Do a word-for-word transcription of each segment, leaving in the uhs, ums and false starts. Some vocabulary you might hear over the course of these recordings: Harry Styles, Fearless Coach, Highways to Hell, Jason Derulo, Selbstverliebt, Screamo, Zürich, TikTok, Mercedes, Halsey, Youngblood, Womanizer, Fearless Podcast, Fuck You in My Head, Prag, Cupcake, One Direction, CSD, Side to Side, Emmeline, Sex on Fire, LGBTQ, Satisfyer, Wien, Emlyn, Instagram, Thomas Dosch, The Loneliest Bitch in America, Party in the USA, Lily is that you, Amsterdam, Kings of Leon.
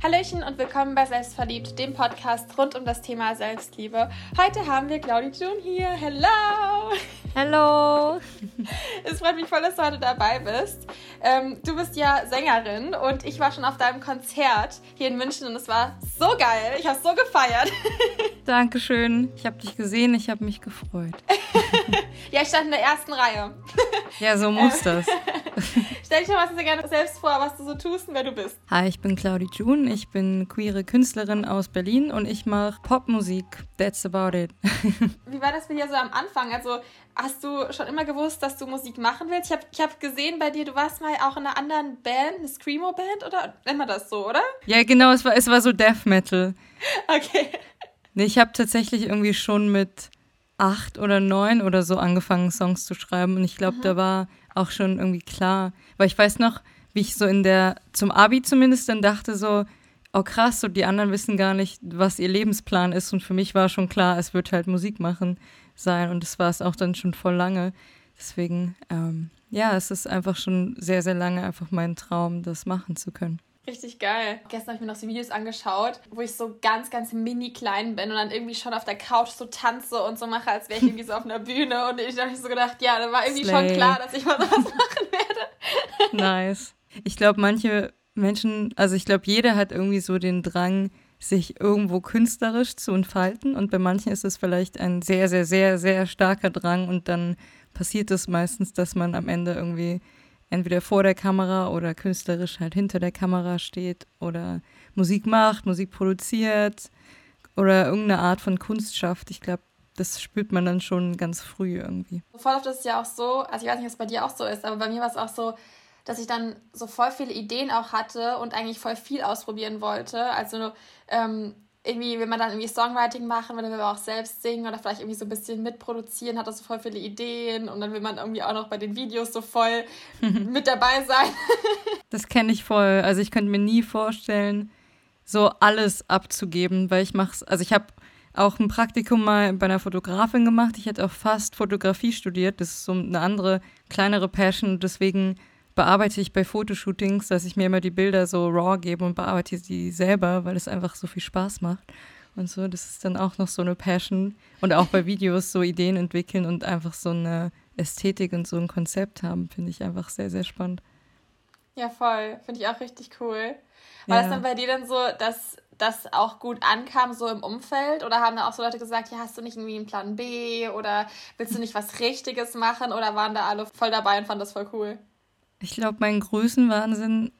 Hallöchen und willkommen bei Selbstverliebt, dem Podcast rund um das Thema Selbstliebe. Heute haben wir Claudi June hier. Hello! Hello! Es freut mich voll, dass du heute dabei bist. Ähm, du bist ja Sängerin und ich war schon auf deinem Konzert hier in München und es war so geil. Ich habe so gefeiert. Dankeschön. Ich habe dich gesehen, ich habe mich gefreut. Ja, ich stand in der ersten Reihe. Ja, so muss ähm, das. Stell dich mal sehr gerne selbst vor, was du so tust und wer du bist. Hi, ich bin Claudi June, ich bin queere Künstlerin aus Berlin und ich mache Popmusik. That's about it. Wie war das bei dir so am Anfang? Also hast du schon immer gewusst, dass du Musik machen willst? Ich habe ich hab gesehen bei dir, du warst mal auch in einer anderen Band, eine Screamo-Band, oder? Nennt man das so, oder? Ja, genau, es war, es war so Death Metal. Okay. Nee, ich habe tatsächlich irgendwie schon mit acht oder neun oder so angefangen, Songs zu schreiben. Und ich glaube, da war auch schon irgendwie klar, weil ich weiß noch, wie ich so in der, zum Abi zumindest, dann dachte so, oh krass, so die anderen wissen gar nicht, was ihr Lebensplan ist. Und für mich war schon klar, es wird halt Musik machen sein. Und das war es auch dann schon voll lange. Deswegen, ähm, ja, es ist einfach schon sehr, sehr lange einfach mein Traum, das machen zu können. Richtig geil. Gestern habe ich mir noch so Videos angeschaut, wo ich so ganz, ganz mini klein bin und dann irgendwie schon auf der Couch so tanze und so mache, als wäre ich irgendwie so auf einer Bühne. Und ich habe so gedacht, ja, da war irgendwie Slay. Schon klar, dass ich mal sowas machen werde. Nice. Ich glaube, manche Menschen, also ich glaube, jeder hat irgendwie so den Drang, sich irgendwo künstlerisch zu entfalten. Und bei manchen ist es vielleicht ein sehr, sehr, sehr, sehr starker Drang. Und dann passiert es meistens, dass man am Ende irgendwie entweder vor der Kamera oder künstlerisch halt hinter der Kamera steht oder Musik macht, Musik produziert oder irgendeine Art von Kunst schafft. Ich glaube, das spürt man dann schon ganz früh irgendwie. Voll oft ist es ja auch so, also ich weiß nicht, ob es bei dir auch so ist, aber bei mir war es auch so, dass ich dann so voll viele Ideen auch hatte und eigentlich voll viel ausprobieren wollte. Also ähm, irgendwie, wenn man dann irgendwie Songwriting machen will, dann will man auch selbst singen oder vielleicht irgendwie so ein bisschen mitproduzieren, hat das so voll viele Ideen und dann will man irgendwie auch noch bei den Videos so voll mit dabei sein. Das kenne ich voll. Also ich könnte mir nie vorstellen, so alles abzugeben, weil ich mache also ich habe auch ein Praktikum mal bei einer Fotografin gemacht. Ich hätte auch fast Fotografie studiert. Das ist so eine andere, kleinere Passion. Deswegen bearbeite ich bei Fotoshootings, dass ich mir immer die Bilder so raw gebe und bearbeite sie selber, weil es einfach so viel Spaß macht und so. Das ist dann auch noch so eine Passion und auch bei Videos so Ideen entwickeln und einfach so eine Ästhetik und so ein Konzept haben, finde ich einfach sehr, sehr spannend. Ja, voll. Finde ich auch richtig cool. War ja. Das dann bei dir dann so, dass das auch gut ankam so im Umfeld oder haben da auch so Leute gesagt, ja, hast du nicht irgendwie einen Plan B oder willst du nicht was Richtiges machen oder waren da alle voll dabei und fanden das voll cool? Ich glaube, mein Größenwahnsinn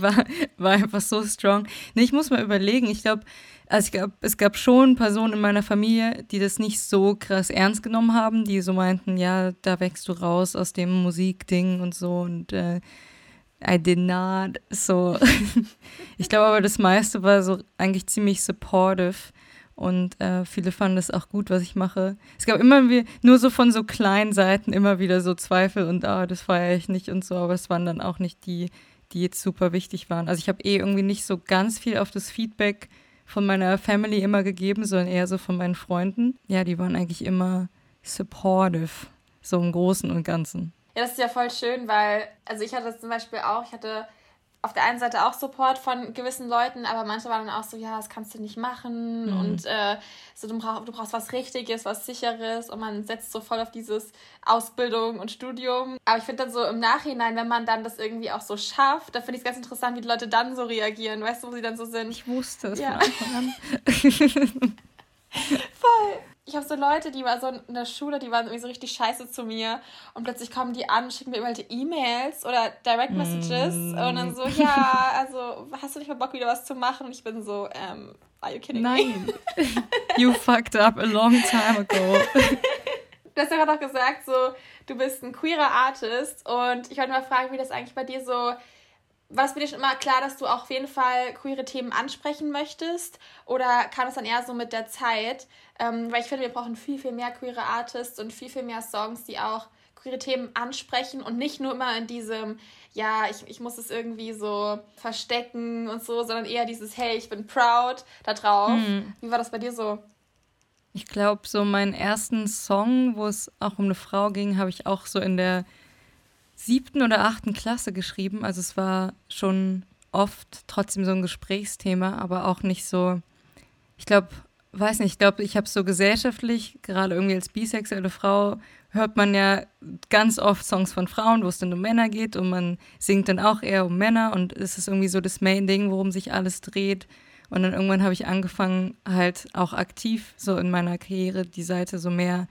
war, war einfach so strong. Nee, ich muss mal überlegen. Ich glaube, also ich glaub, es gab schon Personen in meiner Familie, die das nicht so krass ernst genommen haben, die so meinten, ja, da wächst du raus aus dem Musikding und so und äh, I did not. So. Ich glaube aber, das meiste war so eigentlich ziemlich supportive. Und äh, viele fanden das auch gut, was ich mache. Es gab immer wieder, nur so von so kleinen Seiten immer wieder so Zweifel und ah, das feiere ich nicht und so, aber es waren dann auch nicht die, die jetzt super wichtig waren. Also ich habe eh irgendwie nicht so ganz viel auf das Feedback von meiner Family immer gegeben, sondern eher so von meinen Freunden. Ja, die waren eigentlich immer supportive, so im Großen und Ganzen. Ja, das ist ja voll schön, weil, also ich hatte das zum Beispiel auch, ich hatte auf der einen Seite auch Support von gewissen Leuten, aber manche waren dann auch so, ja, das kannst du nicht machen mhm. und äh, so, du, brauch, du brauchst was Richtiges, was Sicheres und man setzt so voll auf dieses Ausbildung und Studium. Aber ich finde dann so im Nachhinein, wenn man dann das irgendwie auch so schafft, da finde ich es ganz interessant, wie die Leute dann so reagieren, weißt du, wo sie dann so sind. Ich wusste es ja. Voll. Ich habe so Leute, die waren so in der Schule, die waren irgendwie so richtig scheiße zu mir und plötzlich kommen die an und schicken mir irgendwelche E-Mails oder Direct Messages mm. und dann so, ja, also hast du nicht mal Bock, wieder was zu machen? Und ich bin so, ähm, are you kidding Nein. me? Nein, you fucked up a long time ago. Du hast ja gerade auch gesagt, so, du bist ein queerer Artist und ich wollte mal fragen, wie das eigentlich bei dir so. War es für dich schon immer klar, dass du auch auf jeden Fall queere Themen ansprechen möchtest? Oder kam es dann eher so mit der Zeit? Ähm, weil ich finde, wir brauchen viel, viel mehr queere Artists und viel, viel mehr Songs, die auch queere Themen ansprechen und nicht nur immer in diesem, ja, ich, ich muss es irgendwie so verstecken und so, sondern eher dieses, hey, ich bin proud da drauf. Mhm. Wie war das bei dir so? Ich glaube, so meinen ersten Song, wo es auch um eine Frau ging, habe ich auch so in der siebten oder achten Klasse geschrieben, also es war schon oft trotzdem so ein Gesprächsthema, aber auch nicht so, ich glaube, weiß nicht, ich glaube, ich habe so gesellschaftlich, gerade irgendwie als bisexuelle Frau, hört man ja ganz oft Songs von Frauen, wo es dann um Männer geht und man singt dann auch eher um Männer und es ist irgendwie so das Main-Ding, worum sich alles dreht. Und dann irgendwann habe ich angefangen, halt auch aktiv so in meiner Karriere die Seite so mehr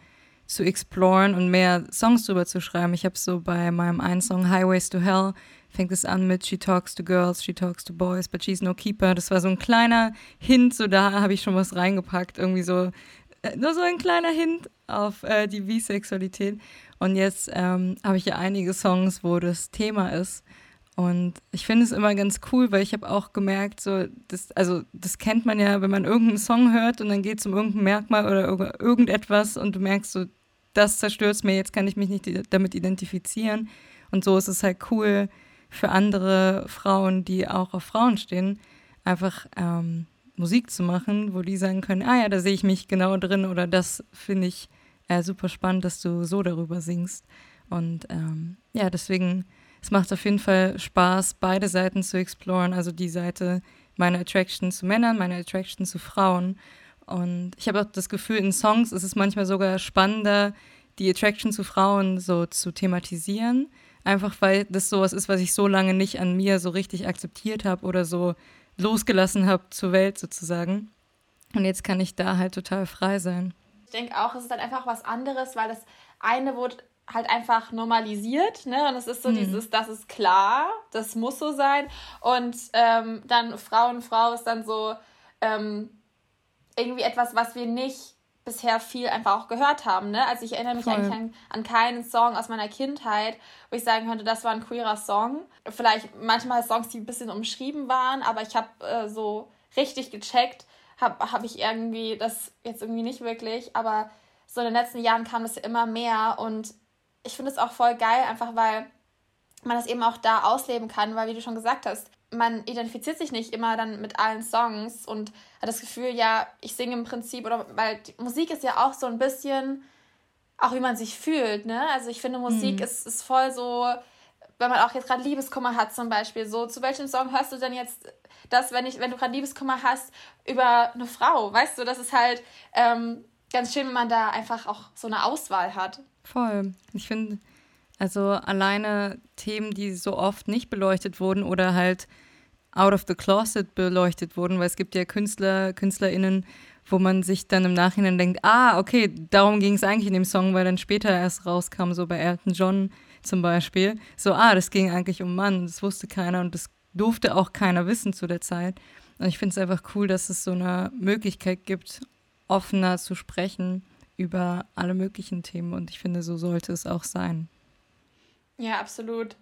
zu exploren und mehr Songs drüber zu schreiben. Ich habe so bei meinem einen Song Highways to Hell, fängt es an mit She talks to girls, she talks to boys, but she's no keeper. Das war so ein kleiner Hint, so da habe ich schon was reingepackt, irgendwie so, nur so ein kleiner Hint auf äh, die Bisexualität. Und jetzt ähm, habe ich ja einige Songs, wo das Thema ist. Und ich finde es immer ganz cool, weil ich habe auch gemerkt, so das, also das kennt man ja, wenn man irgendeinen Song hört und dann geht es um irgendein Merkmal oder irgendetwas und du merkst so, das zerstört mir, jetzt kann ich mich nicht damit identifizieren. Und so ist es halt cool für andere Frauen, die auch auf Frauen stehen, einfach ähm, Musik zu machen, wo die sagen können, ah ja, da sehe ich mich genau drin oder das finde ich äh, super spannend, dass du so darüber singst. Und ähm, ja, deswegen, es macht auf jeden Fall Spaß, beide Seiten zu exploren, also die Seite meiner Attraction zu Männern, meiner Attraction zu Frauen. Und ich habe auch das Gefühl, in Songs ist es manchmal sogar spannender, die Attraction zu Frauen so zu thematisieren. Einfach weil das sowas ist, was ich so lange nicht an mir so richtig akzeptiert habe oder so losgelassen habe zur Welt sozusagen. Und jetzt kann ich da halt total frei sein. Ich denke auch, es ist dann einfach was anderes, weil das eine wurde halt einfach normalisiert, ne? Und es ist so hm. dieses, das ist klar, das muss so sein. Und ähm, dann Frau und Frau ist dann so... Ähm, irgendwie etwas, was wir nicht bisher viel einfach auch gehört haben, ne? Also ich erinnere mich Voll. eigentlich an, an keinen Song aus meiner Kindheit, wo ich sagen könnte, das war ein queerer Song. Vielleicht manchmal Songs, die ein bisschen umschrieben waren, aber ich habe äh, so richtig gecheckt, habe hab ich irgendwie das jetzt irgendwie nicht wirklich, aber so in den letzten Jahren kam das ja immer mehr und ich finde es auch voll geil, einfach weil man das eben auch da ausleben kann, weil wie du schon gesagt hast, man identifiziert sich nicht immer dann mit allen Songs und hat das Gefühl, ja, ich singe im Prinzip, oder weil Musik ist ja auch so ein bisschen, auch wie man sich fühlt, ne? Also ich finde, Musik mhm. ist, ist voll so, wenn man auch jetzt gerade Liebeskummer hat zum Beispiel, so, zu welchem Song hörst du denn jetzt das, wenn, ich, wenn du gerade Liebeskummer hast, über eine Frau, weißt du? Das ist halt ähm, ganz schön, wenn man da einfach auch so eine Auswahl hat. Voll. Ich finde... Also alleine Themen, die so oft nicht beleuchtet wurden oder halt out of the closet beleuchtet wurden, weil es gibt ja Künstler, KünstlerInnen, wo man sich dann im Nachhinein denkt, ah, okay, darum ging es eigentlich in dem Song, weil dann später erst rauskam, so bei Elton John zum Beispiel, so, ah, das ging eigentlich um Mann, das wusste keiner und das durfte auch keiner wissen zu der Zeit. Und ich finde es einfach cool, dass es so eine Möglichkeit gibt, offener zu sprechen über alle möglichen Themen und ich finde, so sollte es auch sein. Ja, absolut.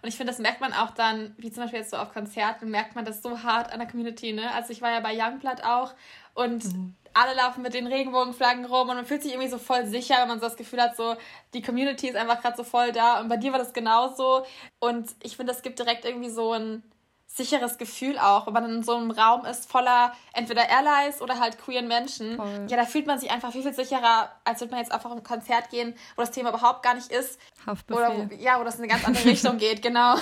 Und ich finde, das merkt man auch dann, wie zum Beispiel jetzt so auf Konzerten, merkt man das so hart an der Community, ne? Also ich war ja bei Youngblood auch und mhm. alle laufen mit den Regenbogenflaggen rum und man fühlt sich irgendwie so voll sicher, wenn man so das Gefühl hat, so die Community ist einfach gerade so voll da und bei dir war das genauso. Und ich finde, das gibt direkt irgendwie so ein sicheres Gefühl auch, wenn man in so einem Raum ist voller entweder Allies oder halt queeren Menschen. Voll. Ja, da fühlt man sich einfach viel, viel sicherer, als würde man jetzt einfach auf ein Konzert gehen, wo das Thema überhaupt gar nicht ist. Haftbefehl. Oder wo, ja, wo das in eine ganz andere Richtung geht, genau.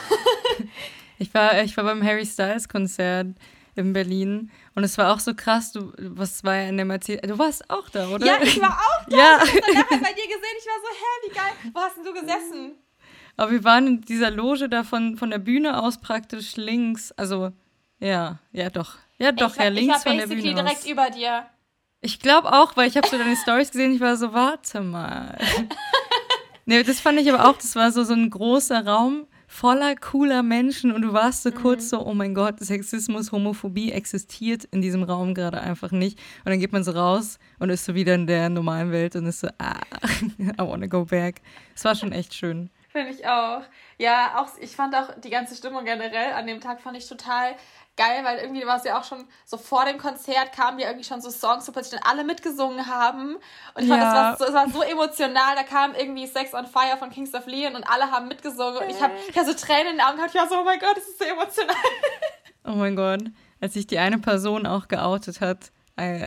Ich war, ich war beim Harry Styles Konzert in Berlin und es war auch so krass, du, was war ja in der Mercedes, du warst auch da, oder? Ja, ich war auch da, ja. Ich habe es nachher bei dir gesehen, ich war so, hä, wie geil, wo hast denn du gesessen? Aber wir waren in dieser Loge da von, von der Bühne aus praktisch links, also ja, ja doch, ja doch, ich war, ja links ich war von der Bühne direkt aus. Über dir. Ich glaube auch, weil ich habe so deine Storys gesehen, ich war so, warte mal. Nee, das fand ich aber auch, das war so, so ein großer Raum voller cooler Menschen und du warst so mhm. kurz so, oh mein Gott, Sexismus, Homophobie existiert in diesem Raum gerade einfach nicht. Und dann geht man so raus und ist so wieder in der normalen Welt und ist so, ah, I wanna go back. Es war schon echt schön. Finde ich auch. Ja, auch ich fand auch die ganze Stimmung generell an dem Tag fand ich total geil, weil irgendwie war es ja auch schon so vor dem Konzert kamen ja irgendwie schon so Songs, wo plötzlich dann alle mitgesungen haben. Und ich ja. fand, das war, so, das war so emotional. Da kam irgendwie Sex on Fire von Kings of Leon und alle haben mitgesungen. Und ich habe ich hab so Tränen in den Augen gehabt. Ich war so, oh mein Gott, das ist so emotional. Oh mein Gott. Als sich die eine Person auch geoutet hat,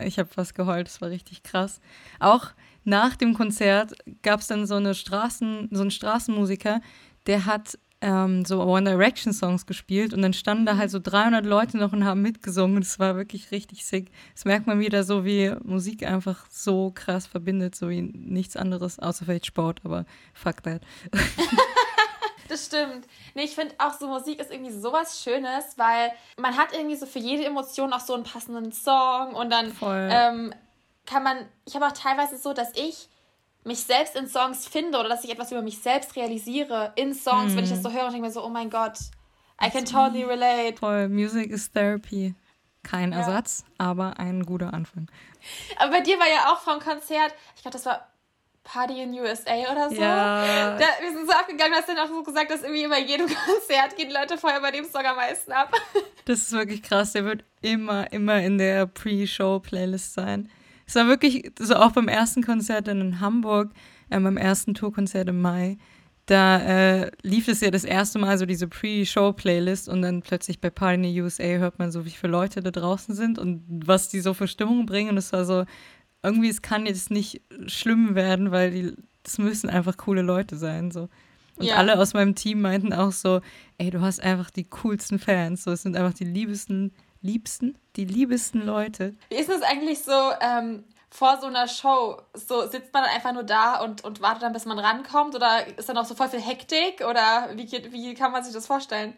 ich habe fast geheult. Das war richtig krass. Auch nach dem Konzert gab es dann so, eine Straßen, so einen Straßenmusiker, der hat ähm, so One Direction Songs gespielt und dann standen da halt so dreihundert Leute noch und haben mitgesungen. Das war wirklich richtig sick. Das merkt man wieder so, wie Musik einfach so krass verbindet, so wie nichts anderes, außer vielleicht Sport, aber fuck that. Das stimmt. Nee, ich finde auch so, Musik ist irgendwie sowas Schönes, weil man hat irgendwie so für jede Emotion auch so einen passenden Song und dann ähm, kann man, ich habe auch teilweise so, dass ich mich selbst in Songs finde oder dass ich etwas über mich selbst realisiere in Songs, hm. wenn ich das so höre und denke mir so, oh mein Gott, I can totally relate. Voll, Music is Therapy. Kein ja. Ersatz, aber ein guter Anfang. Aber bei dir war ja auch vom Konzert, ich glaube, das war Party in the U S A oder so. Ja. Da, wir sind so abgegangen, dass dann auch so gesagt, dass irgendwie bei jedem Konzert gehen Leute vorher bei dem Song am meisten ab. Das ist wirklich krass. Der wird immer, immer in der Pre-Show-Playlist sein. Es war wirklich, so auch beim ersten Konzert in Hamburg, äh, beim ersten Tourkonzert im Mai, da äh, lief es ja das erste Mal so diese Pre-Show-Playlist und dann plötzlich bei Party in the U S A hört man so, wie viele Leute da draußen sind und was die so für Stimmung bringen. Und es war so, irgendwie, es kann jetzt nicht schlimm werden, weil es müssen einfach coole Leute sein. So. Und ja. alle aus meinem Team meinten auch so, ey, du hast einfach die coolsten Fans. So, es sind einfach die liebesten, liebsten, die liebesten Leute. Wie ist das eigentlich so, ähm, vor so einer Show? So sitzt man dann einfach nur da und, und wartet dann, bis man rankommt? Oder ist dann auch so voll viel Hektik? Oder wie, wie kann man sich das vorstellen?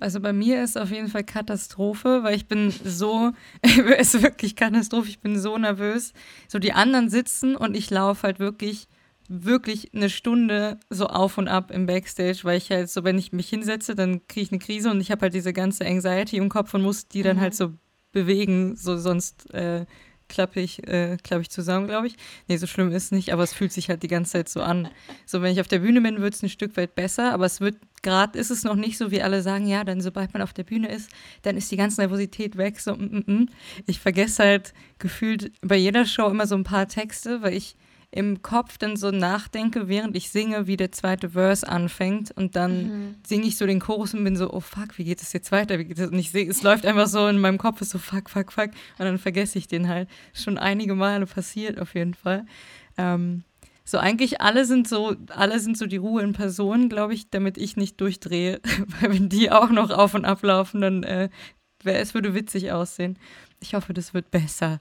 Also bei mir ist auf jeden Fall Katastrophe, weil ich bin so, es ist wirklich Katastrophe, ich bin so nervös. So die anderen sitzen und ich laufe halt wirklich, wirklich eine Stunde so auf und ab im Backstage, weil ich halt so, wenn ich mich hinsetze, dann kriege ich eine Krise und ich habe halt diese ganze Anxiety im Kopf und muss die dann mhm. halt so bewegen, so sonst äh, klappe ich, äh, klapp ich zusammen, glaube ich. Nee, so schlimm ist es nicht, aber es fühlt sich halt die ganze Zeit so an. So, wenn ich auf der Bühne bin, wird es ein Stück weit besser, aber es wird gerade ist es noch nicht so, wie alle sagen, ja, dann sobald man auf der Bühne ist, dann ist die ganze Nervosität weg. So, mm, mm, mm. Ich vergesse halt gefühlt bei jeder Show immer so ein paar Texte, weil ich im Kopf dann so nachdenke, während ich singe, wie der zweite Verse anfängt und dann mhm. singe ich so den Chorus und bin so, oh fuck, wie geht es jetzt weiter? Wie geht das? Und ich sing, es läuft einfach so in meinem Kopf, ist so fuck, fuck, fuck und dann vergesse ich den halt. Schon einige Male passiert auf jeden Fall. Ähm, So eigentlich alle sind so, alle sind so die Ruhe in Person, glaube ich, damit ich nicht durchdrehe, weil wenn die auch noch auf und ab laufen, dann äh, wär, es würde witzig aussehen. Ich hoffe, das wird besser.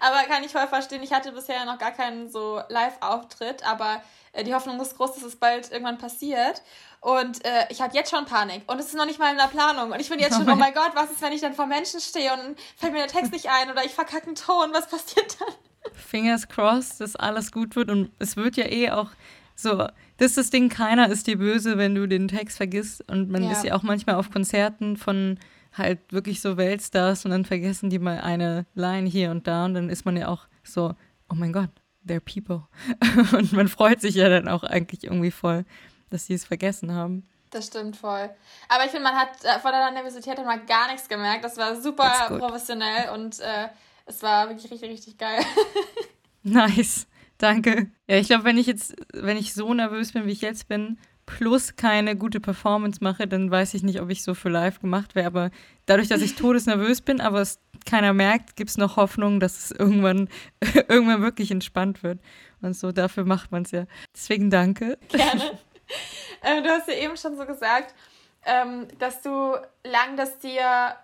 Aber kann ich voll verstehen, ich hatte bisher noch gar keinen so Live-Auftritt, aber äh, die Hoffnung ist groß, dass es bald irgendwann passiert. Und äh, ich habe jetzt schon Panik und es ist noch nicht mal in der Planung und ich bin jetzt schon, oh mein Gott, was ist, wenn ich dann vor Menschen stehe und fällt mir der Text nicht ein oder ich verkacke einen Ton, was passiert dann? Fingers crossed, dass alles gut wird und es wird ja eh auch so, das ist das Ding, keiner ist dir böse, wenn du den Text vergisst und man ja. ist ja auch manchmal auf Konzerten von halt wirklich so Weltstars und dann vergessen die mal eine Line hier und da und dann ist man ja auch so, oh mein Gott, they're people und man freut sich ja dann auch eigentlich irgendwie voll, dass die es vergessen haben. Das stimmt voll. Aber ich finde, man hat von der Nervosität mal gar nichts gemerkt, das war super professionell und äh, es war wirklich richtig, richtig geil. Nice, danke. Ja, ich glaube, wenn ich jetzt, wenn ich so nervös bin, wie ich jetzt bin, plus keine gute Performance mache, dann weiß ich nicht, ob ich so für live gemacht wäre. Aber dadurch, dass ich todesnervös bin, aber es keiner merkt, gibt es noch Hoffnung, dass es irgendwann, irgendwann wirklich entspannt wird. Und so, dafür macht man es ja. Deswegen danke. Gerne. Ähm, du hast ja eben schon so gesagt, ähm, dass du lang, dass dir...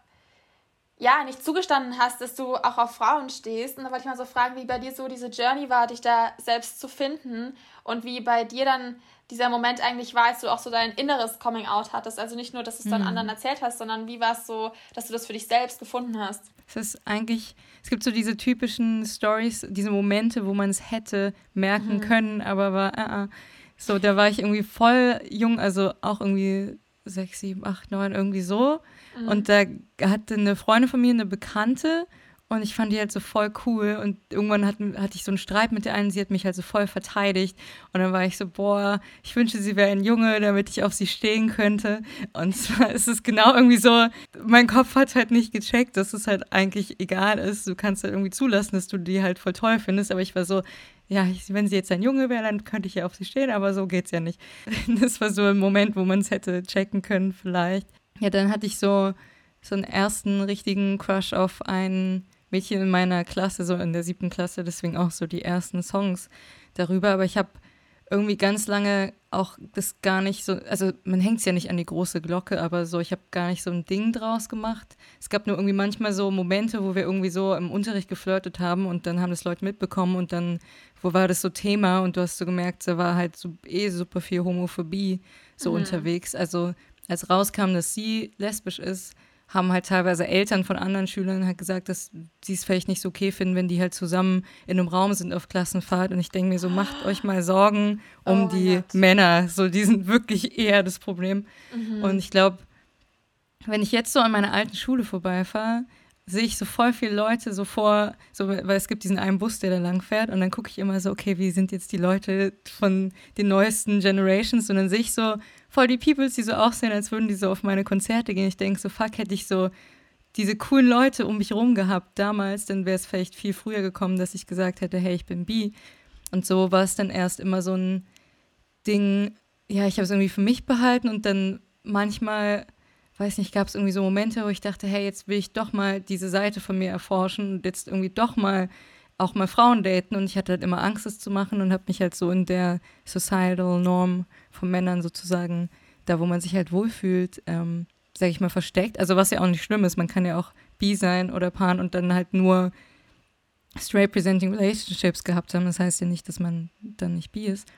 ja, nicht zugestanden hast, dass du auch auf Frauen stehst. Und da wollte ich mal so fragen, wie bei dir so diese Journey war, dich da selbst zu finden und wie bei dir dann dieser Moment eigentlich war, als du auch so dein inneres Coming-out hattest. Also nicht nur, dass du es mhm. dann anderen erzählt hast, sondern wie war es so, dass du das für dich selbst gefunden hast? Es ist eigentlich, es gibt so diese typischen Stories, diese Momente, wo man es hätte merken mhm. können, aber war, äh, äh. so, da war ich irgendwie voll jung, also auch irgendwie sechs, sieben, acht, neun, irgendwie so. Mhm. Und da hatte eine Freundin von mir, eine Bekannte, und ich fand die halt so voll cool. Und irgendwann hat, hatte ich so einen Streit mit der einen, sie hat mich halt so voll verteidigt. Und dann war ich so, boah, ich wünsche, sie wäre ein Junge, damit ich auf sie stehen könnte. Und zwar ist es genau irgendwie so, mein Kopf hat halt nicht gecheckt, dass es halt eigentlich egal ist. Du kannst halt irgendwie zulassen, dass du die halt voll toll findest. Aber ich war so, ja, ich, wenn sie jetzt ein Junge wäre, dann könnte ich ja auf sie stehen, aber so geht's ja nicht. Das war so ein Moment, wo man es hätte checken können vielleicht. Ja, dann hatte ich so, so einen ersten richtigen Crush auf ein Mädchen in meiner Klasse, so in der siebten Klasse, deswegen auch so die ersten Songs darüber. Aber ich habe irgendwie ganz lange auch das gar nicht so, also man hängt es ja nicht an die große Glocke, aber so, ich habe gar nicht so ein Ding draus gemacht. Es gab nur irgendwie manchmal so Momente, wo wir irgendwie so im Unterricht geflirtet haben und dann haben das Leute mitbekommen und dann, wo war das so Thema und du hast so gemerkt, da war halt so, eh super viel Homophobie so mhm. unterwegs. Also als rauskam, dass sie lesbisch ist, haben halt teilweise Eltern von anderen Schülern halt gesagt, dass sie es vielleicht nicht so okay finden, wenn die halt zusammen in einem Raum sind auf Klassenfahrt. Und ich denke mir so, macht euch mal Sorgen um oh die Gott. Männer. So, die sind wirklich eher das Problem. Mhm. Und ich glaube, wenn ich jetzt so an meiner alten Schule vorbeifahre, sehe ich so voll viele Leute so vor, so, weil es gibt diesen einen Bus, der da lang fährt und dann gucke ich immer so, okay, wie sind jetzt die Leute von den neuesten Generations und dann sehe ich so voll die Peoples, die so aussehen, als würden die so auf meine Konzerte gehen. Ich denke so, fuck, hätte ich so diese coolen Leute um mich rum gehabt damals, dann wäre es vielleicht viel früher gekommen, dass ich gesagt hätte, hey, ich bin bi. Und so war es dann erst immer so ein Ding, ja, ich habe es irgendwie für mich behalten und dann manchmal... weiß nicht, gab es irgendwie so Momente, wo ich dachte, hey, jetzt will ich doch mal diese Seite von mir erforschen und jetzt irgendwie doch mal auch mal Frauen daten und ich hatte halt immer Angst, das zu machen und habe mich halt so in der societal Norm von Männern sozusagen, da wo man sich halt wohlfühlt, ähm, sag ich mal, versteckt. Also was ja auch nicht schlimm ist, man kann ja auch bi sein oder pan und dann halt nur straight-presenting relationships gehabt haben. Das heißt ja nicht, dass man dann nicht bi ist.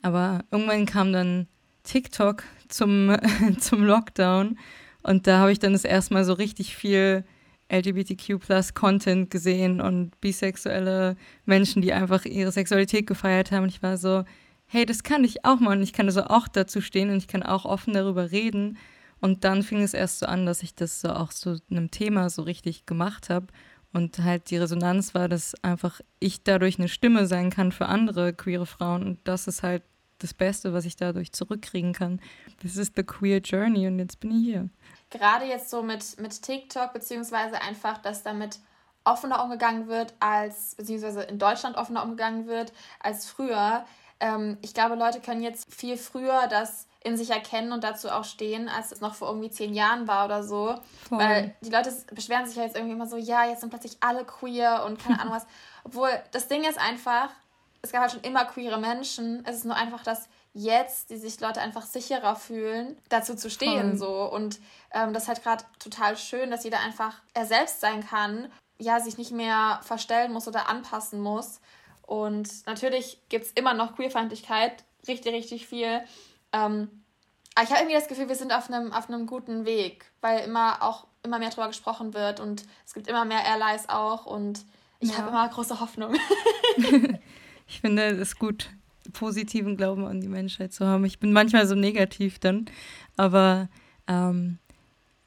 Aber irgendwann kam dann TikTok zum, zum Lockdown und da habe ich dann das erste Mal so richtig viel L G B T Q Plus Content gesehen und bisexuelle Menschen, die einfach ihre Sexualität gefeiert haben und ich war so, hey, das kann ich auch mal und ich kann also auch dazu stehen und ich kann auch offen darüber reden und dann fing es erst so an, dass ich das so auch zu einem Thema so richtig gemacht habe und halt die Resonanz war, dass einfach ich dadurch eine Stimme sein kann für andere queere Frauen und das ist halt das Beste, was ich dadurch zurückkriegen kann. Das ist the queer journey und jetzt bin ich hier. Gerade jetzt so mit, mit TikTok, beziehungsweise einfach, dass damit offener umgegangen wird, als, beziehungsweise in Deutschland offener umgegangen wird, als früher. Ähm, ich glaube, Leute können jetzt viel früher das in sich erkennen und dazu auch stehen, als es noch vor irgendwie zehn Jahren war oder so. Voll. Weil die Leute beschweren sich ja jetzt irgendwie immer so, ja, jetzt sind plötzlich alle queer und keine Ahnung was. Obwohl, das Ding ist einfach, es gab halt schon immer queere Menschen. Es ist nur einfach, dass jetzt die sich Leute einfach sicherer fühlen, dazu zu stehen. Voll. So. Und ähm, das ist halt gerade total schön, dass jeder einfach er selbst sein kann, ja, sich nicht mehr verstellen muss oder anpassen muss. Und natürlich gibt es immer noch Queerfeindlichkeit, richtig, richtig viel. Ähm, aber ich habe irgendwie das Gefühl, wir sind auf einem auf einem guten Weg, weil immer auch immer mehr drüber gesprochen wird und es gibt immer mehr Allies auch und ich ja. habe immer große Hoffnung. Ich finde, es ist gut, positiven Glauben an die Menschheit zu haben. Ich bin manchmal so negativ dann, aber ähm,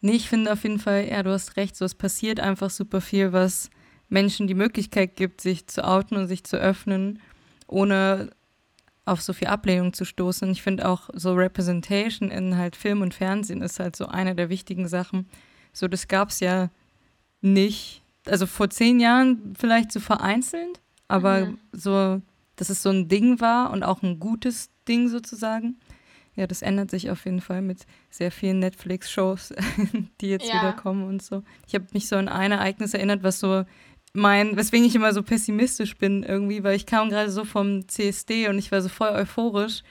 nee, ich finde auf jeden Fall, ja, du hast recht, so es passiert einfach super viel, was Menschen die Möglichkeit gibt, sich zu outen und sich zu öffnen, ohne auf so viel Ablehnung zu stoßen. Und ich finde auch so Representation in halt Film und Fernsehen ist halt so eine der wichtigen Sachen. So, das gab es ja nicht, also vor zehn Jahren vielleicht so vereinzelt, aber mhm. so... dass es so ein Ding war und auch ein gutes Ding sozusagen. Ja, das ändert sich auf jeden Fall mit sehr vielen Netflix-Shows, die jetzt ja. wieder kommen und so. Ich habe mich so an ein Ereignis erinnert, was so mein, weswegen ich immer so pessimistisch bin irgendwie, weil ich kam gerade so vom C S D und ich war so voll euphorisch.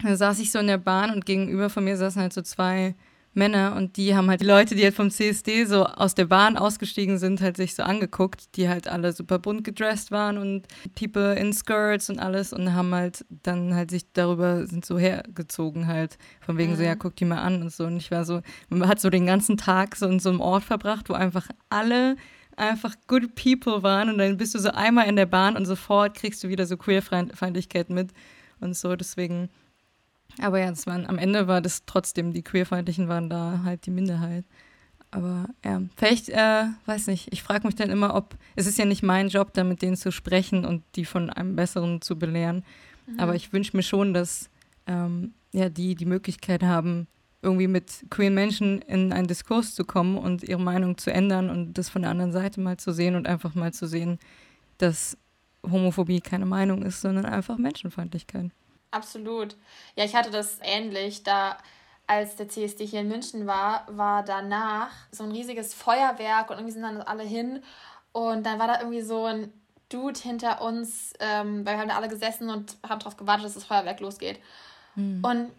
Da saß ich so in der Bahn und gegenüber von mir saßen halt so zwei Männer und die haben halt die Leute, die halt vom C S D so aus der Bahn ausgestiegen sind, halt sich so angeguckt, die halt alle super bunt gedressed waren und people in skirts und alles und haben halt dann halt sich darüber, sind so hergezogen halt, von wegen mhm. so, ja, guck die mal an und so und ich war so, man hat so den ganzen Tag so in so einem Ort verbracht, wo einfach alle einfach good people waren und dann bist du so einmal in der Bahn und sofort kriegst du wieder so Queerfeindlichkeit mit und so, deswegen... Aber ja, das waren, am Ende war das trotzdem, die Queerfeindlichen waren da halt die Minderheit. Aber ja, vielleicht, äh, weiß nicht, ich frage mich dann immer, ob, es ist ja nicht mein Job, da mit denen zu sprechen und die von einem Besseren zu belehren. Mhm. Aber ich wünsche mir schon, dass ähm, ja, die die Möglichkeit haben, irgendwie mit queeren Menschen in einen Diskurs zu kommen und ihre Meinung zu ändern und das von der anderen Seite mal zu sehen und einfach mal zu sehen, dass Homophobie keine Meinung ist, sondern einfach Menschenfeindlichkeit. Absolut. Ja, ich hatte das ähnlich. Da, als der C S D hier in München war, war danach so ein riesiges Feuerwerk und irgendwie sind dann alle hin. Und dann war da irgendwie so ein Dude hinter uns, ähm, weil wir haben da alle gesessen und haben darauf gewartet, dass das Feuerwerk losgeht. Mhm. Und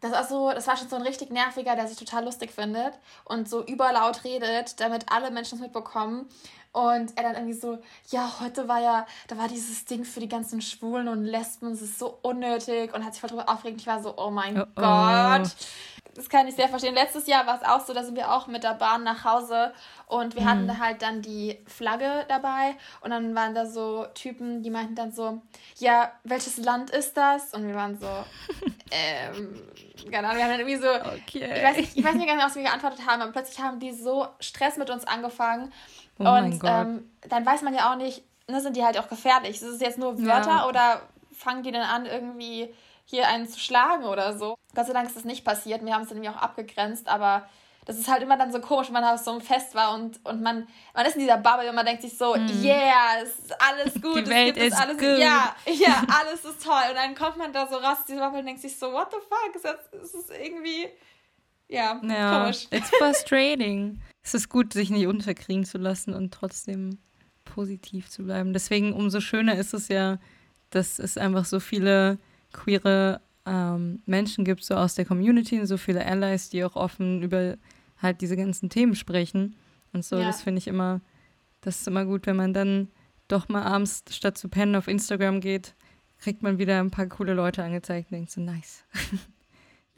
das war, so, das war schon so ein richtig nerviger, der sich total lustig findet und so überlaut redet, damit alle Menschen es mitbekommen. Und er dann irgendwie so, ja, heute war ja, da war dieses Ding für die ganzen Schwulen und Lesben, es ist so unnötig, und hat sich voll drüber aufgeregt. Ich war so, oh mein oh, Gott. Oh. Das kann ich sehr verstehen. Letztes Jahr war es auch so, da sind wir auch mit der Bahn nach Hause und wir mhm. hatten halt dann die Flagge dabei und dann waren da so Typen, die meinten dann so, ja, welches Land ist das? Und wir waren so, ähm, keine Ahnung, wir haben dann irgendwie so, okay. ich, weiß nicht, ich weiß nicht ganz genau, was wir geantwortet haben, aber plötzlich haben die so Stress mit uns angefangen. Oh und ähm, dann weiß man ja auch nicht, ne, sind die halt auch gefährlich. Ist es jetzt nur Wörter ja. oder fangen die dann an, irgendwie hier einen zu schlagen oder so? Gott sei Dank ist das nicht passiert. Wir haben es dann nämlich auch abgegrenzt, aber das ist halt immer dann so komisch, wenn man auf so einem Fest war und, und man, man ist in dieser Bubble und man denkt sich so, mm. yeah, es ist alles gut, die Welt es gibt ist alles gut. Ja, ja, alles ist toll. Und dann kommt man da so raus aus dieser Bubble und denkt sich so, what the fuck? Ist das, ist das irgendwie... Ja, ja, komisch. It's frustrating. Es ist gut, sich nicht unterkriegen zu lassen und trotzdem positiv zu bleiben. Deswegen umso schöner ist es ja, dass es einfach so viele queere ähm, Menschen gibt, so aus der Community, und so viele Allies, die auch offen über halt diese ganzen Themen sprechen. Und so, ja. das finde ich immer, das ist immer gut, wenn man dann doch mal abends, statt zu pennen, auf Instagram geht, kriegt man wieder ein paar coole Leute angezeigt und denkt so, nice.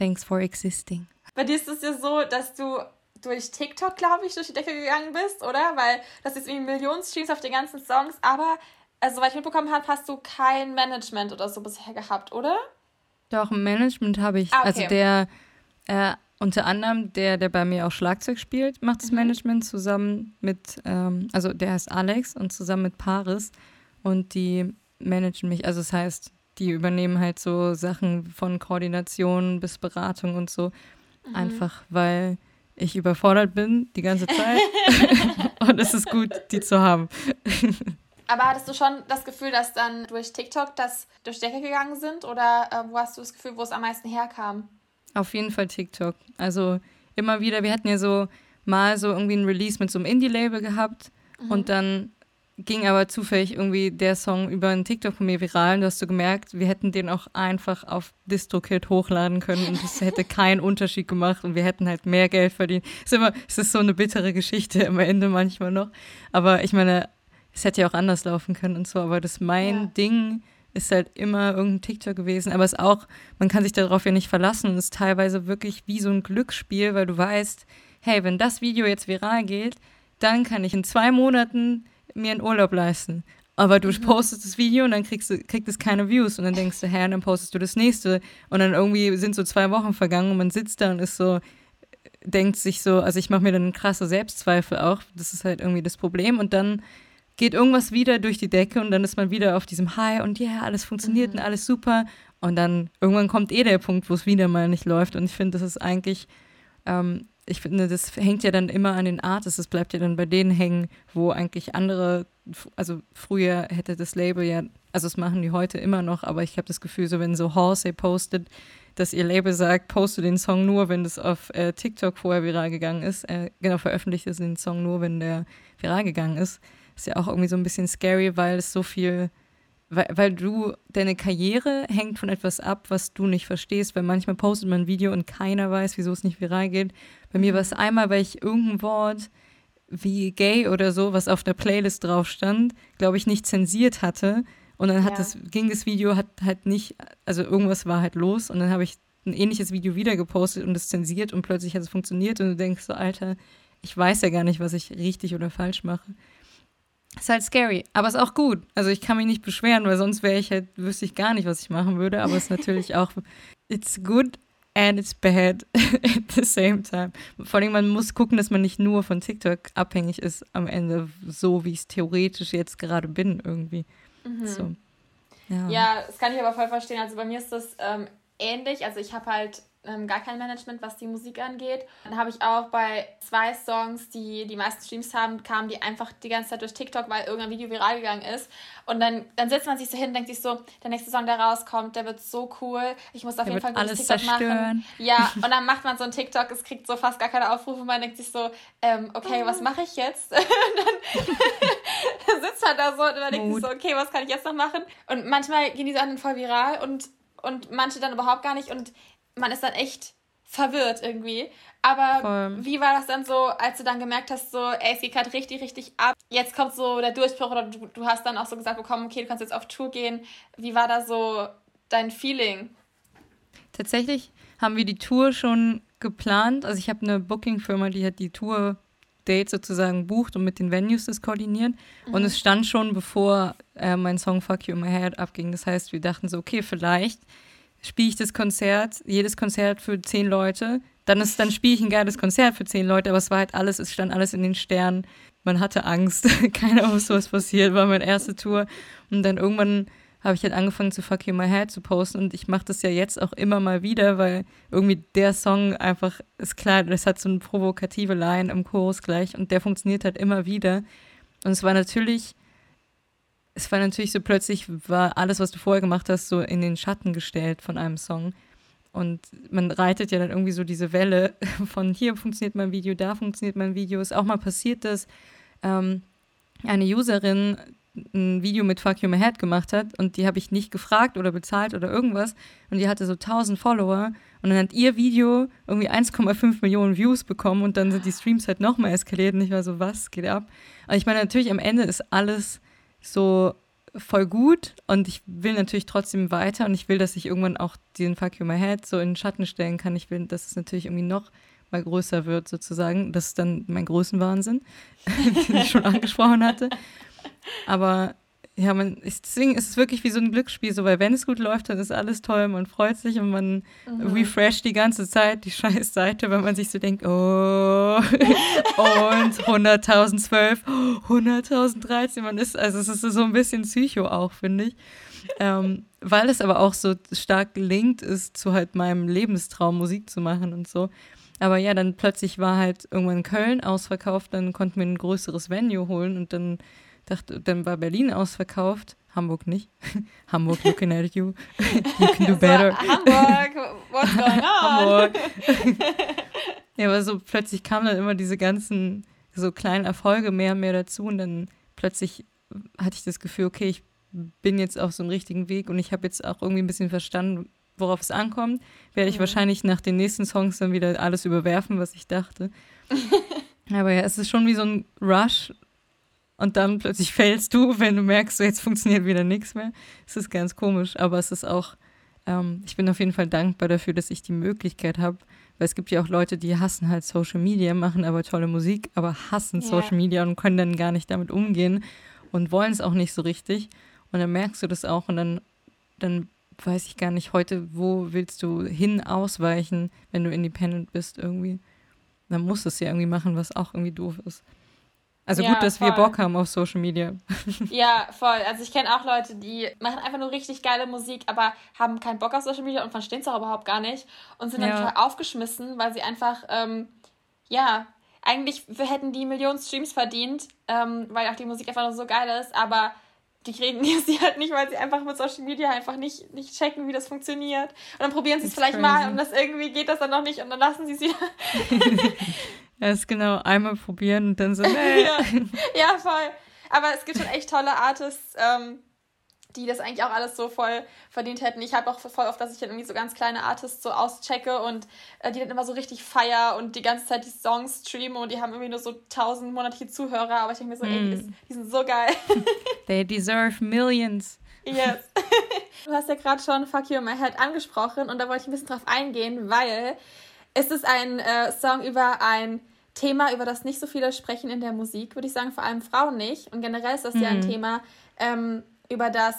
Thanks for existing. Bei dir ist es ja so, dass du durch TikTok, glaube ich, durch die Decke gegangen bist, oder? Weil das ist irgendwie Millionen Streams auf den ganzen Songs, aber, also, soweit ich mitbekommen habe, hast du kein Management oder so bisher gehabt, oder? Doch, ein Management habe ich. Ah, okay. Also der, äh, unter anderem der, der bei mir auch Schlagzeug spielt, macht das mhm. Management zusammen mit, ähm, also der heißt Alex und zusammen mit Paris, und die managen mich, also das heißt, die übernehmen halt so Sachen von Koordination bis Beratung und so. Mhm. Einfach, weil ich überfordert bin die ganze Zeit und es ist gut, die zu haben. Aber hattest du schon das Gefühl, dass dann durch TikTok das durch die Decke gegangen sind, oder äh, wo hast du das Gefühl, wo es am meisten herkam? Auf jeden Fall TikTok. Also immer wieder, wir hatten ja so mal so irgendwie ein Release mit so einem Indie-Label gehabt mhm. und dann ging aber zufällig irgendwie der Song über einen TikTok von mir viral, und du hast so gemerkt, wir hätten den auch einfach auf Distrokid hochladen können und es hätte keinen Unterschied gemacht und wir hätten halt mehr Geld verdient. Es ist, immer, es ist so eine bittere Geschichte am Ende manchmal noch, aber ich meine, es hätte ja auch anders laufen können und so, aber das mein ja. Ding ist halt immer irgendein TikTok gewesen, aber es auch, man kann sich darauf ja nicht verlassen, und es ist teilweise wirklich wie so ein Glücksspiel, weil du weißt, hey, wenn das Video jetzt viral geht, dann kann ich in zwei Monaten mir einen Urlaub leisten. Aber du mhm. postest das Video und dann kriegst du, kriegt es keine Views, und dann denkst du, hä, und dann postest du das nächste, und dann irgendwie sind so zwei Wochen vergangen und man sitzt da und ist so, denkt sich so, also ich mache mir dann krasse Selbstzweifel auch, das ist halt irgendwie das Problem, und dann geht irgendwas wieder durch die Decke und dann ist man wieder auf diesem High und ja, yeah, alles funktioniert mhm. und alles super, und dann irgendwann kommt eh der Punkt, wo es wieder mal nicht läuft, und ich finde, das ist eigentlich ähm, ich finde, das hängt ja dann immer an den Artists, das bleibt ja dann bei denen hängen, wo eigentlich andere, also früher hätte das Label ja, also das machen die heute immer noch, aber ich habe das Gefühl, so wenn so Halsey postet, dass ihr Label sagt, poste den Song nur, wenn das auf äh, TikTok vorher viral gegangen ist, äh, genau, veröffentlicht ist den Song nur, wenn der viral gegangen ist, ist ja auch irgendwie so ein bisschen scary, weil es so viel, weil, weil du, deine Karriere hängt von etwas ab, was du nicht verstehst, weil manchmal postet man ein Video und keiner weiß, wieso es nicht viral geht. Bei mir war es einmal, weil ich irgendein Wort wie gay oder so, was auf der Playlist drauf stand, glaube ich, nicht zensiert hatte, und dann hat ja. das, ging das Video, hat halt nicht, also irgendwas war halt los, und dann habe ich ein ähnliches Video wieder gepostet und es zensiert, und plötzlich hat es funktioniert, und du denkst so, Alter, ich weiß ja gar nicht, was ich richtig oder falsch mache. Ist halt scary, aber ist auch gut. Also ich kann mich nicht beschweren, weil sonst wäre ich halt, wüsste ich gar nicht, was ich machen würde. Aber es ist natürlich auch, it's good and it's bad at the same time. Vor allem, man muss gucken, dass man nicht nur von TikTok abhängig ist am Ende, so wie ich es theoretisch jetzt gerade bin irgendwie. Mhm. So. Ja. ja, das kann ich aber voll verstehen. Also bei mir ist das ähm, ähnlich. Also ich habe halt ähm, gar kein Management, was die Musik angeht. Dann habe ich auch bei zwei Songs, die die meisten Streams haben, kamen die einfach die ganze Zeit durch TikTok, weil irgendein Video viral gegangen ist. Und dann, dann sitzt man sich so hin und denkt sich so, der nächste Song, der rauskommt, der wird so cool. Ich muss auf der jeden Fall alles TikTok zerstören. Machen. Ja, und dann macht man so ein TikTok, es kriegt so fast gar keine Aufrufe. Und man denkt sich so, ähm, okay, oh. was mache ich jetzt? Und dann, dann sitzt man da so und man denkt sich so, okay, was kann ich jetzt noch machen? Und manchmal gehen die Sachen voll viral und Und manche dann überhaupt gar nicht. Und man ist dann echt verwirrt irgendwie. Aber Voll. Wie war das dann so, als du dann gemerkt hast, so, ey, es geht gerade richtig, richtig ab. Jetzt kommt so der Durchbruch oder du, du hast dann auch so gesagt bekommen, okay, du kannst jetzt auf Tour gehen. Wie war da so dein Feeling? Tatsächlich haben wir die Tour schon geplant. Also ich habe eine Booking-Firma, die hat die Tour-Dates sozusagen bucht und mit den Venues das koordiniert. Mhm. Und es stand schon, bevor äh, mein Song Fuck You in My Head abging. Das heißt, wir dachten so, okay, vielleicht spiele ich das Konzert, jedes Konzert für zehn Leute. Dann, ist, dann spiele ich ein geiles Konzert für zehn Leute. Aber es war halt alles, es stand alles in den Sternen. Man hatte Angst. Keine Ahnung, was passiert. War meine erste Tour. Und dann irgendwann habe ich halt angefangen zu Fuck You in My Head zu posten. Und ich mache das ja jetzt auch immer mal wieder, weil irgendwie der Song einfach ist klar, das hat so eine provokative Line im Chorus gleich. Und der funktioniert halt immer wieder. Und es war natürlich, es war natürlich so plötzlich, war alles, was du vorher gemacht hast, so in den Schatten gestellt von einem Song. Und man reitet ja dann irgendwie so diese Welle von hier funktioniert mein Video, da funktioniert mein Video. Ist auch mal passiert, dass ähm, eine Userin ein Video mit Fuck You in My Head gemacht hat und die habe ich nicht gefragt oder bezahlt oder irgendwas und die hatte so tausend Follower und dann hat ihr Video irgendwie eins Komma fünf Millionen Views bekommen und dann sind die Streams halt nochmal eskaliert und ich war so, was geht ab? Aber ich meine, natürlich am Ende ist alles so voll gut und ich will natürlich trotzdem weiter und ich will, dass ich irgendwann auch diesen Fuck You in My Head so in den Schatten stellen kann. Ich will, dass es natürlich irgendwie noch mal größer wird sozusagen. Das ist dann mein Größenwahnsinn, den ich schon angesprochen hatte. Aber ja, man, deswegen ist es wirklich wie so ein Glücksspiel, so, weil wenn es gut läuft, dann ist alles toll, man freut sich und man mhm. refresht die ganze Zeit die scheiß Seite, weil man sich so denkt, oh, und hunderttausendzwölf, hunderttausenddreizehn, man ist, also es ist so ein bisschen Psycho auch, finde ich, ähm, weil es aber auch so stark gelingt ist, zu halt meinem Lebenstraum Musik zu machen und so. Aber ja, dann plötzlich war halt irgendwann Köln ausverkauft, dann konnten wir ein größeres Venue holen und dann dachte, dann war Berlin ausverkauft, Hamburg nicht. Hamburg looking at you. You can do better. So, Hamburg, what's going on? Hamburg. Ja, aber so plötzlich kamen dann immer diese ganzen so kleinen Erfolge mehr und mehr dazu und dann plötzlich hatte ich das Gefühl, okay, ich bin jetzt auf so einem richtigen Weg und ich habe jetzt auch irgendwie ein bisschen verstanden, worauf es ankommt. Werde ich mhm. wahrscheinlich nach den nächsten Songs dann wieder alles überwerfen, was ich dachte. Aber ja, es ist schon wie so ein Rush. Und dann plötzlich fällst du, wenn du merkst, so jetzt funktioniert wieder nichts mehr. Es ist ganz komisch, aber es ist auch, ähm, ich bin auf jeden Fall dankbar dafür, dass ich die Möglichkeit habe, weil es gibt ja auch Leute, die hassen halt Social Media, machen aber tolle Musik, aber hassen yeah. Social Media und können dann gar nicht damit umgehen und wollen es auch nicht so richtig. Und dann merkst du das auch und dann, dann weiß ich gar nicht heute, wo willst du hin ausweichen, wenn du independent bist irgendwie. Dann musst du es ja irgendwie machen, was auch irgendwie doof ist. Also ja, gut, dass voll. wir Bock haben auf Social Media. Ja, voll. Also ich kenne auch Leute, die machen einfach nur richtig geile Musik, aber haben keinen Bock auf Social Media und verstehen es auch überhaupt gar nicht und sind ja. dann total aufgeschmissen, weil sie einfach, ähm, ja, eigentlich hätten die Millionen Streams verdient, ähm, weil auch die Musik einfach nur so geil ist, aber die kriegen sie halt nicht, weil sie einfach mit Social Media einfach nicht, nicht checken, wie das funktioniert. Und dann probieren sie es vielleicht crazy. mal und das irgendwie geht das dann noch nicht und dann lassen sie es wieder. Ja, ist genau, einmal probieren und dann so, nee. ja, ja, voll. Aber es gibt schon echt tolle Artists, ähm, die das eigentlich auch alles so voll verdient hätten. Ich habe auch voll oft, dass ich dann irgendwie so ganz kleine Artists so auschecke und äh, die dann immer so richtig feier und die ganze Zeit die Songs streamen und die haben irgendwie nur so tausend monatliche Zuhörer, aber ich denke mir so, mm. ey, die, ist, die sind so geil. They deserve millions. Yes. Du hast ja gerade schon Fuck You in My Head angesprochen und da wollte ich ein bisschen drauf eingehen, weil es ist ein äh, Song über ein Thema, über das nicht so viele sprechen in der Musik, würde ich sagen, vor allem Frauen nicht. Und generell ist das mhm. ja ein Thema, ähm, über das,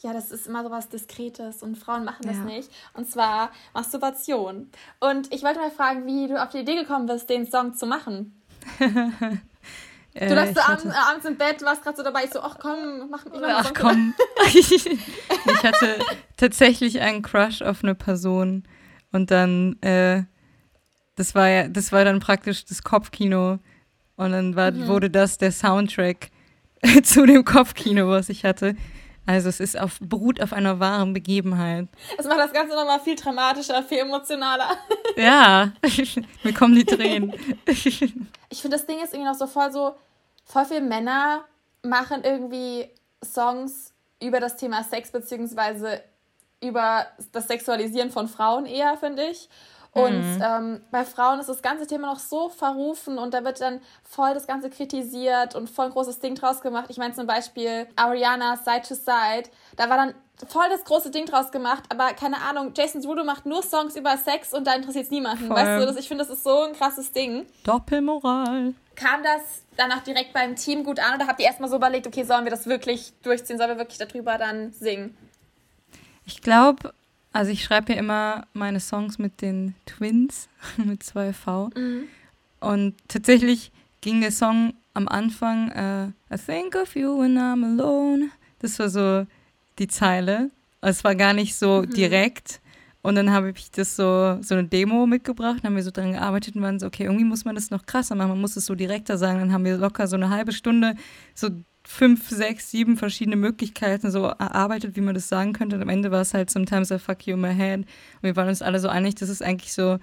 ja, das ist immer so was Diskretes und Frauen machen das ja. nicht. Und zwar Masturbation. Und ich wollte mal fragen, wie du auf die Idee gekommen bist, den Song zu machen. Du lagst so abends, abends im Bett, warst gerade so dabei, ich so, ach komm, mach mich mal Ach komm. Ich hatte tatsächlich einen Crush auf eine Person Und dann, äh, das war ja, das war dann praktisch das Kopfkino. Und dann war, mhm. wurde das der Soundtrack zu dem Kopfkino, was ich hatte. Also es ist auf, beruht auf einer wahren Begebenheit. Das macht das Ganze nochmal viel dramatischer, viel emotionaler. Ja, mir kommen die Tränen. Ich finde, das Ding ist irgendwie noch so voll so, voll viele Männer machen irgendwie Songs über das Thema Sex, beziehungsweise über das Sexualisieren von Frauen eher, finde ich. Und mhm. ähm, bei Frauen ist das ganze Thema noch so verrufen und da wird dann voll das Ganze kritisiert und voll ein großes Ding draus gemacht. Ich meine zum Beispiel Ariana, Side to Side, da war dann voll das große Ding draus gemacht, aber keine Ahnung, Jason Derulo macht nur Songs über Sex und da interessiert es niemanden, voll. Weißt du, das, ich finde, das ist so ein krasses Ding. Doppelmoral. Kam das danach direkt beim Team gut an oder habt ihr erstmal so überlegt, okay, sollen wir das wirklich durchziehen, sollen wir wirklich darüber dann singen? Ich glaube... Also ich schreibe ja immer meine Songs mit den Twins, mit zwei V. Mhm. Und tatsächlich ging der Song am Anfang uh, I think of you when I'm alone. Das war so die Zeile. Es war gar nicht so mhm. direkt. Und dann habe ich das so, so eine Demo mitgebracht, dann haben wir so dran gearbeitet und waren so, okay, irgendwie muss man das noch krasser machen, man muss es so direkter sagen. Dann haben wir locker so eine halbe Stunde so fünf, sechs, sieben verschiedene Möglichkeiten so erarbeitet, wie man das sagen könnte. Und am Ende war es halt sometimes I fuck you in my head. Und wir waren uns alle so einig, das ist eigentlich so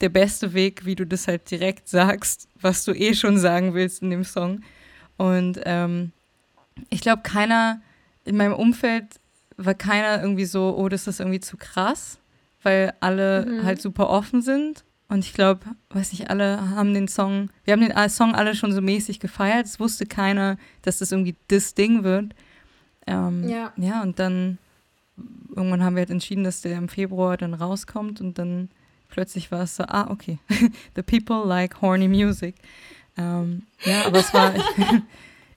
der beste Weg, wie du das halt direkt sagst, was du eh schon sagen willst in dem Song. Und ähm, ich glaube, keiner in meinem Umfeld war keiner irgendwie so, oh, das ist irgendwie zu krass, weil alle mhm. halt super offen sind. Und ich glaube, weiß nicht, alle haben den Song, wir haben den Song alle schon so mäßig gefeiert. Es wusste keiner, dass das irgendwie das Ding wird. Ähm, ja. ja, und dann irgendwann haben wir halt entschieden, dass der im Februar dann rauskommt und dann plötzlich war es so, ah, okay, the people like horny music. Ähm, ja, aber es war, ich,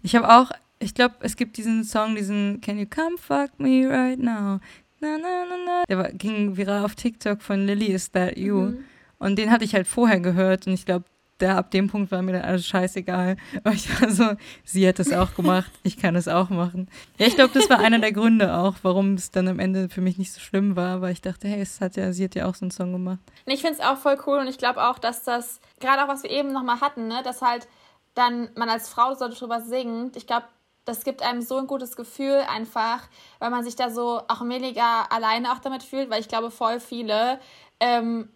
ich habe auch, ich glaube, es gibt diesen Song, diesen Can you come fuck me right now? Na, na, na, na. Der war, ging viral auf TikTok von Lily is that you. Mhm. Und den hatte ich halt vorher gehört und ich glaube, da ab dem Punkt war mir dann alles scheißegal. Aber ich war so, sie hat es auch gemacht, ich kann es auch machen. Ja, ich glaube, das war einer der Gründe auch, warum es dann am Ende für mich nicht so schlimm war, weil ich dachte, hey, es hat ja, sie hat ja auch so einen Song gemacht. Und ich finde es auch voll cool und ich glaube auch, dass das, gerade auch was wir eben nochmal hatten, ne, dass halt dann man als Frau sollte drüber singen. Ich glaube, das gibt einem so ein gutes Gefühl einfach, weil man sich da so auch mega alleine auch damit fühlt, weil ich glaube, voll viele, ähm,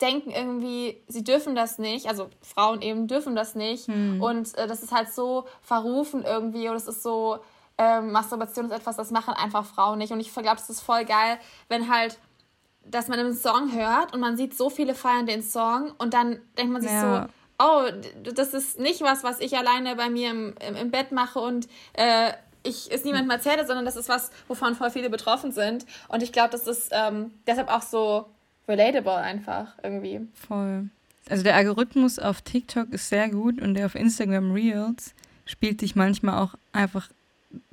denken irgendwie, sie dürfen das nicht, also Frauen eben dürfen das nicht hm. und äh, das ist halt so verrufen irgendwie und es ist so, ähm, Masturbation ist etwas, das machen einfach Frauen nicht und ich glaube, es ist voll geil, wenn halt, dass man einen Song hört und man sieht, so viele feiern den Song und dann denkt man sich ja. so, oh, das ist nicht was, was ich alleine bei mir im, im, im Bett mache und äh, ich es niemandem erzähle, sondern das ist was, wovon voll viele betroffen sind und ich glaube, das ist ähm, deshalb auch so relatable einfach irgendwie. Voll. Also der Algorithmus auf TikTok ist sehr gut und der auf Instagram Reels spielt dich manchmal auch einfach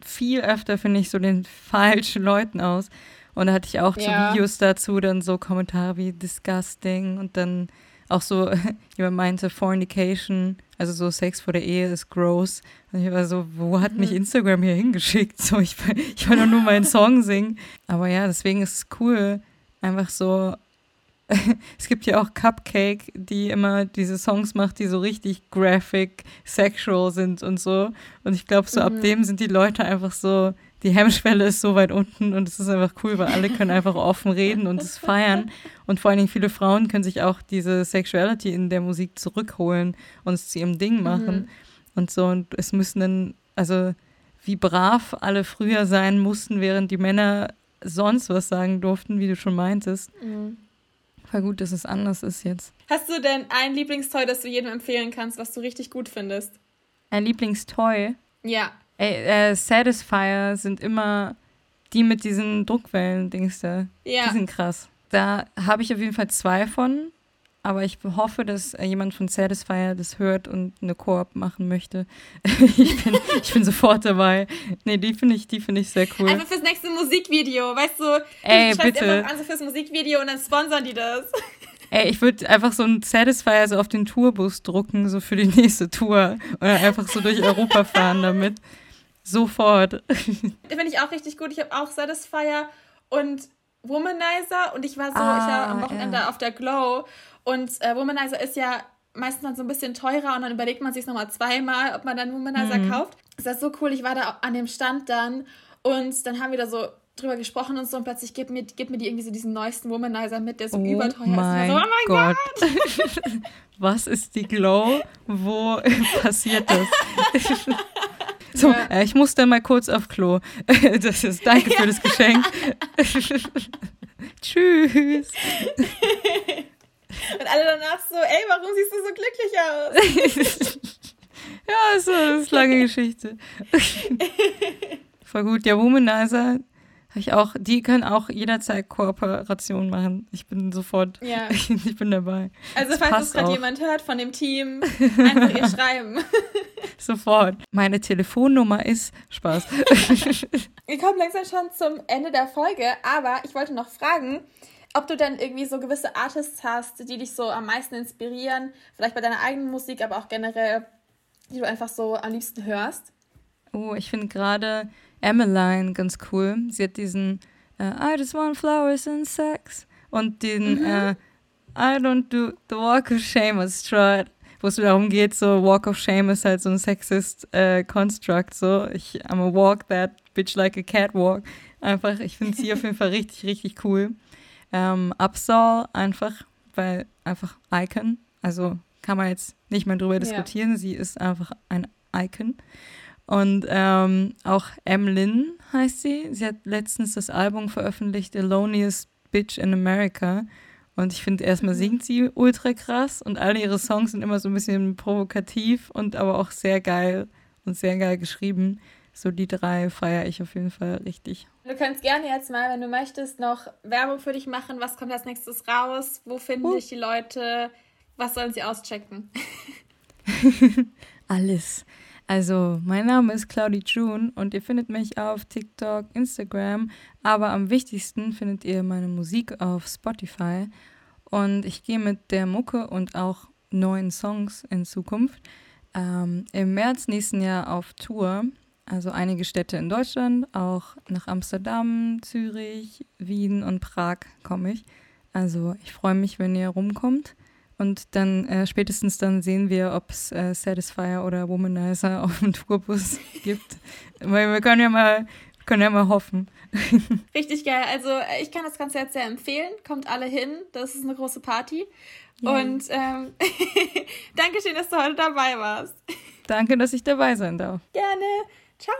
viel öfter, finde ich, so den falschen Leuten aus. Und da hatte ich auch ja. so Videos dazu, dann so Kommentare wie disgusting und dann auch so, jemand meinte fornication, also so Sex vor der Ehe ist gross. Und ich war so, wo hat mich Instagram hier hingeschickt? So, ich, ich will doch nur meinen Song singen. Aber ja, deswegen ist es cool, einfach so. Es gibt ja auch Cupcake, die immer diese Songs macht, die so richtig graphic, sexual sind und so. Und ich glaube, so mhm. ab dem sind die Leute einfach so, die Hemmschwelle ist so weit unten und es ist einfach cool, weil alle können einfach offen reden und es feiern. Und vor allen Dingen viele Frauen können sich auch diese Sexuality in der Musik zurückholen und es zu ihrem Ding machen. Mhm. Und so, und es müssen dann, also wie brav alle früher sein mussten, während die Männer sonst was sagen durften, wie du schon meintest. Mhm. Voll gut, dass es anders ist jetzt. Hast du denn ein Lieblingstoy, das du jedem empfehlen kannst, was du richtig gut findest? Ein Lieblingstoy? Ja. Ey, äh, Satisfyer sind immer die mit diesen Druckwellen-Dings da. Ja. Die sind krass. Da habe ich auf jeden Fall zwei von, aber ich hoffe, dass jemand von Satisfyer das hört und eine Koop machen möchte. ich, bin, ich bin sofort dabei. Nee, die finde ich, die finde ich sehr cool. Einfach fürs nächste Musikvideo, weißt du? Ey, du bitte. Immer an so fürs Musikvideo und dann sponsern die das. Ey, ich würde einfach so ein Satisfyer so auf den Tourbus drucken, so für die nächste Tour. Oder einfach so durch Europa fahren damit. Sofort. Finde ich auch richtig gut. Ich habe auch Satisfyer und Womanizer und ich war so, ah, ich war am Wochenende yeah. auf der Glow und äh, Womanizer ist ja meistens dann so ein bisschen teurer und dann überlegt man sich nochmal zweimal, ob man dann Womanizer mhm. kauft. Ist das so cool, ich war da an dem Stand dann und dann haben wir da so drüber gesprochen und so und plötzlich gibt mir, gibt mir die irgendwie so diesen neuesten Womanizer mit, der so oh überteuer mein ist. So, oh mein Gott! Gott. Was ist die Glow? Wo passiert das? So, ja. äh, ich musste mal kurz auf Klo. Das ist, danke für das Geschenk. Tschüss. Und alle danach so, ey, warum siehst du so glücklich aus? Ja, so, das ist eine lange Geschichte. Voll gut. Ja, Womanizer, ich auch, die können auch jederzeit Kooperationen machen. Ich bin sofort, ja. ich bin dabei. Also, das falls das gerade jemand hört von dem Team, einfach ihr schreiben. Sofort. Meine Telefonnummer ist Spaß. Wir kommen langsam schon zum Ende der Folge, aber ich wollte noch fragen, ob du dann irgendwie so gewisse Artists hast, die dich so am meisten inspirieren, vielleicht bei deiner eigenen Musik, aber auch generell, die du einfach so am liebsten hörst? Oh, ich finde gerade Emmeline ganz cool. Sie hat diesen äh, I just want flowers and sex und den mhm. äh, I don't do the walk of shame as tried, wo es darum geht, so walk of shame ist halt so ein sexist äh, construct, so ich I'm a walk that bitch like a catwalk. Einfach, ich finde sie auf jeden Fall richtig, richtig cool. Ähm, Absol einfach, weil einfach Icon, also kann man jetzt nicht mehr drüber diskutieren, ja. Sie ist einfach ein Icon. Und ähm, auch Emlyn heißt sie, sie hat letztens das Album veröffentlicht, The Loneliest Bitch in America und ich finde erstmal singt sie ultra krass und alle ihre Songs sind immer so ein bisschen provokativ und aber auch sehr geil und sehr geil geschrieben. So die drei feiere ich auf jeden Fall richtig. Du kannst gerne jetzt mal, wenn du möchtest, noch Werbung für dich machen. Was kommt als nächstes raus? Wo finden uh. dich die Leute? Was sollen sie auschecken? Alles. Also, mein Name ist Claudi June und ihr findet mich auf TikTok, Instagram. Aber am wichtigsten findet ihr meine Musik auf Spotify. Und ich gehe mit der Mucke und auch neuen Songs in Zukunft ähm, im März nächsten Jahr auf Tour. Also einige Städte in Deutschland, auch nach Amsterdam, Zürich, Wien und Prag komme ich. Also ich freue mich, wenn ihr rumkommt. Und dann äh, spätestens dann sehen wir, ob es äh, Satisfyer oder Womanizer auf dem Tourbus gibt. Weil wir können ja mal, können ja mal hoffen. Richtig geil. Also ich kann das Konzert sehr empfehlen. Kommt alle hin. Das ist eine große Party. Yeah. Und ähm, Dankeschön, dass du heute dabei warst. Danke, dass ich dabei sein darf. Gerne. Ciao!